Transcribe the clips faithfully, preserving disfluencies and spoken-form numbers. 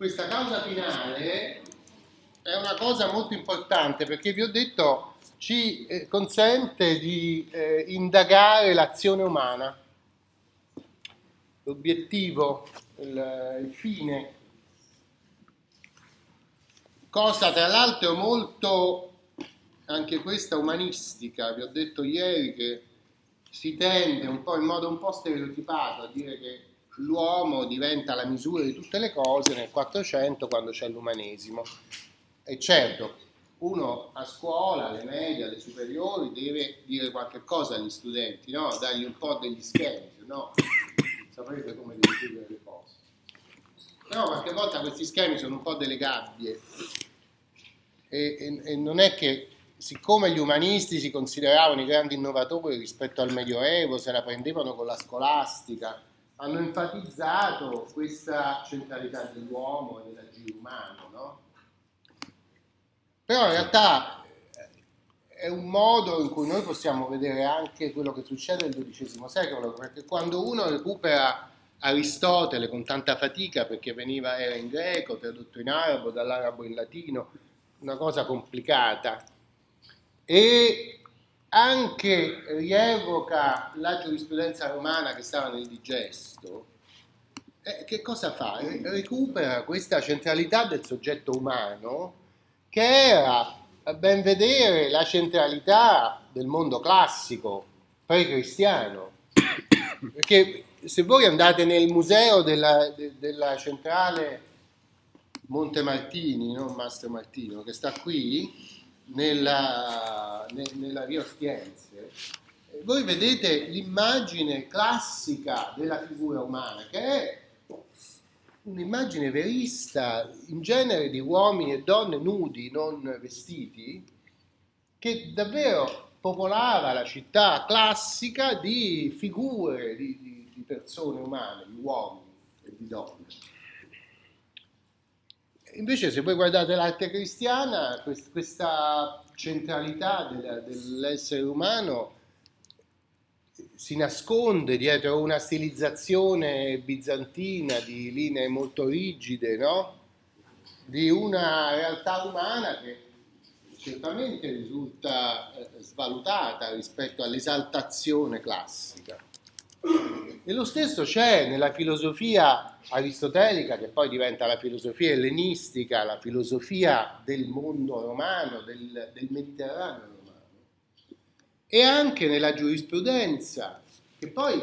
questa causa finale è una cosa molto importante, perché vi ho detto ci consente di eh, indagare l'azione umana, l'obiettivo, il, il fine, cosa tra l'altro molto, anche questa, umanistica. Vi ho detto ieri che si tende un po' in modo un po' stereotipato a dire che l'uomo diventa la misura di tutte le cose nel quattrocento, quando c'è l'umanesimo. E certo, uno a scuola, alle medie, alle superiori, deve dire qualche cosa agli studenti, no? Dargli un po' degli schemi, se no saprete come decidere le cose. Però qualche volta questi schemi sono un po' delle gabbie e, e, e non è che, siccome gli umanisti si consideravano i grandi innovatori rispetto al Medioevo, se la prendevano con la scolastica, hanno enfatizzato questa centralità dell'uomo e dell'agire umano, no? Però in realtà è un modo in cui noi possiamo vedere anche quello che succede nel dodicesimo secolo, perché quando uno recupera Aristotele con tanta fatica, perché veniva, era in greco, tradotto in arabo, dall'arabo in latino, una cosa complicata, e anche rievoca la giurisprudenza romana che stava nel digesto, eh, che cosa fa? Recupera questa centralità del soggetto umano, che era, a ben vedere, la centralità del mondo classico, pre-cristiano. Perché se voi andate nel museo della, de, della centrale Montemartini, non Mastro Martino, che sta qui, nella, ne, nella via Ostiense, voi vedete l'immagine classica della figura umana, che è un'immagine verista, in genere di uomini e donne nudi, non vestiti, che davvero popolava la città classica di figure, di, di, di persone umane, di uomini e di donne. Invece se voi guardate l'arte cristiana, questa centralità del, dell'essere umano si nasconde dietro una stilizzazione bizantina di linee molto rigide, no? Di una realtà umana che certamente risulta svalutata rispetto all'esaltazione classica. E lo stesso c'è nella filosofia aristotelica, che poi diventa la filosofia ellenistica, la filosofia del mondo romano, del, del Mediterraneo. E anche nella giurisprudenza, che poi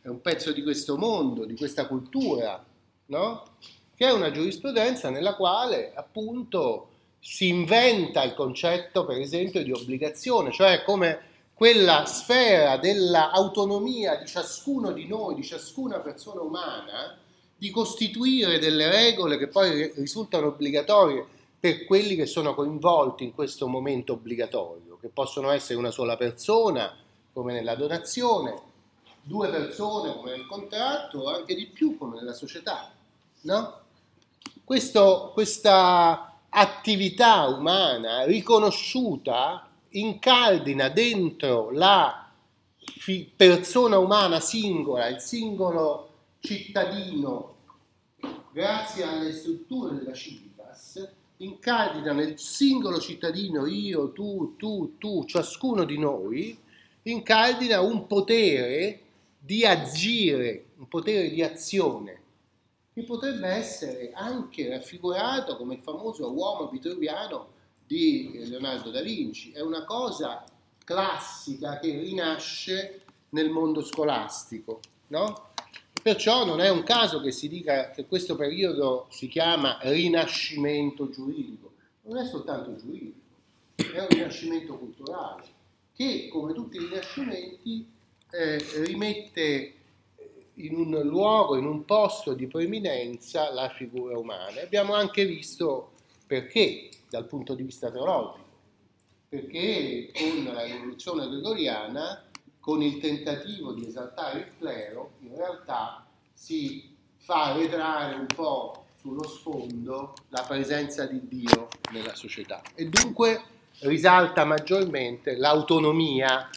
è un pezzo di questo mondo, di questa cultura, no? Che è una giurisprudenza nella quale appunto si inventa il concetto, per esempio, di obbligazione, cioè come quella sfera dell'autonomia di ciascuno di noi, di ciascuna persona umana, di costituire delle regole che poi risultano obbligatorie per quelli che sono coinvolti in questo momento obbligatorio, che possono essere una sola persona, come nella donazione, due persone, come nel contratto, o anche di più, come nella società, no? Questo, questa attività umana riconosciuta incardina dentro la fi- persona umana singola, il singolo cittadino, grazie alle strutture della Civitas, incardina nel singolo cittadino, io, tu, tu, tu, ciascuno di noi, incardina un potere di agire, un potere di azione, che potrebbe essere anche raffigurato come il famoso uomo vitruviano di Leonardo da Vinci. È una cosa classica che rinasce nel mondo scolastico, no? Perciò non è un caso che si dica che questo periodo si chiama rinascimento giuridico. Non è soltanto giuridico, è un rinascimento culturale che, come tutti i rinascimenti, eh, rimette in un luogo, in un posto di preeminenza la figura umana. Abbiamo anche visto perché, dal punto di vista teologico, perché con la rivoluzione gregoriana, con il tentativo di esaltare il clero, in realtà si fa arretrare un po' sullo sfondo la presenza di Dio nella società, e dunque risalta maggiormente l'autonomia,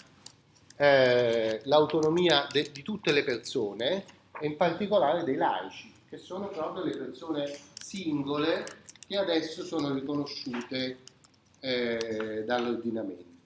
eh, l'autonomia de, di tutte le persone, e in particolare dei laici, che sono proprio le persone singole che adesso sono riconosciute eh, dall'ordinamento.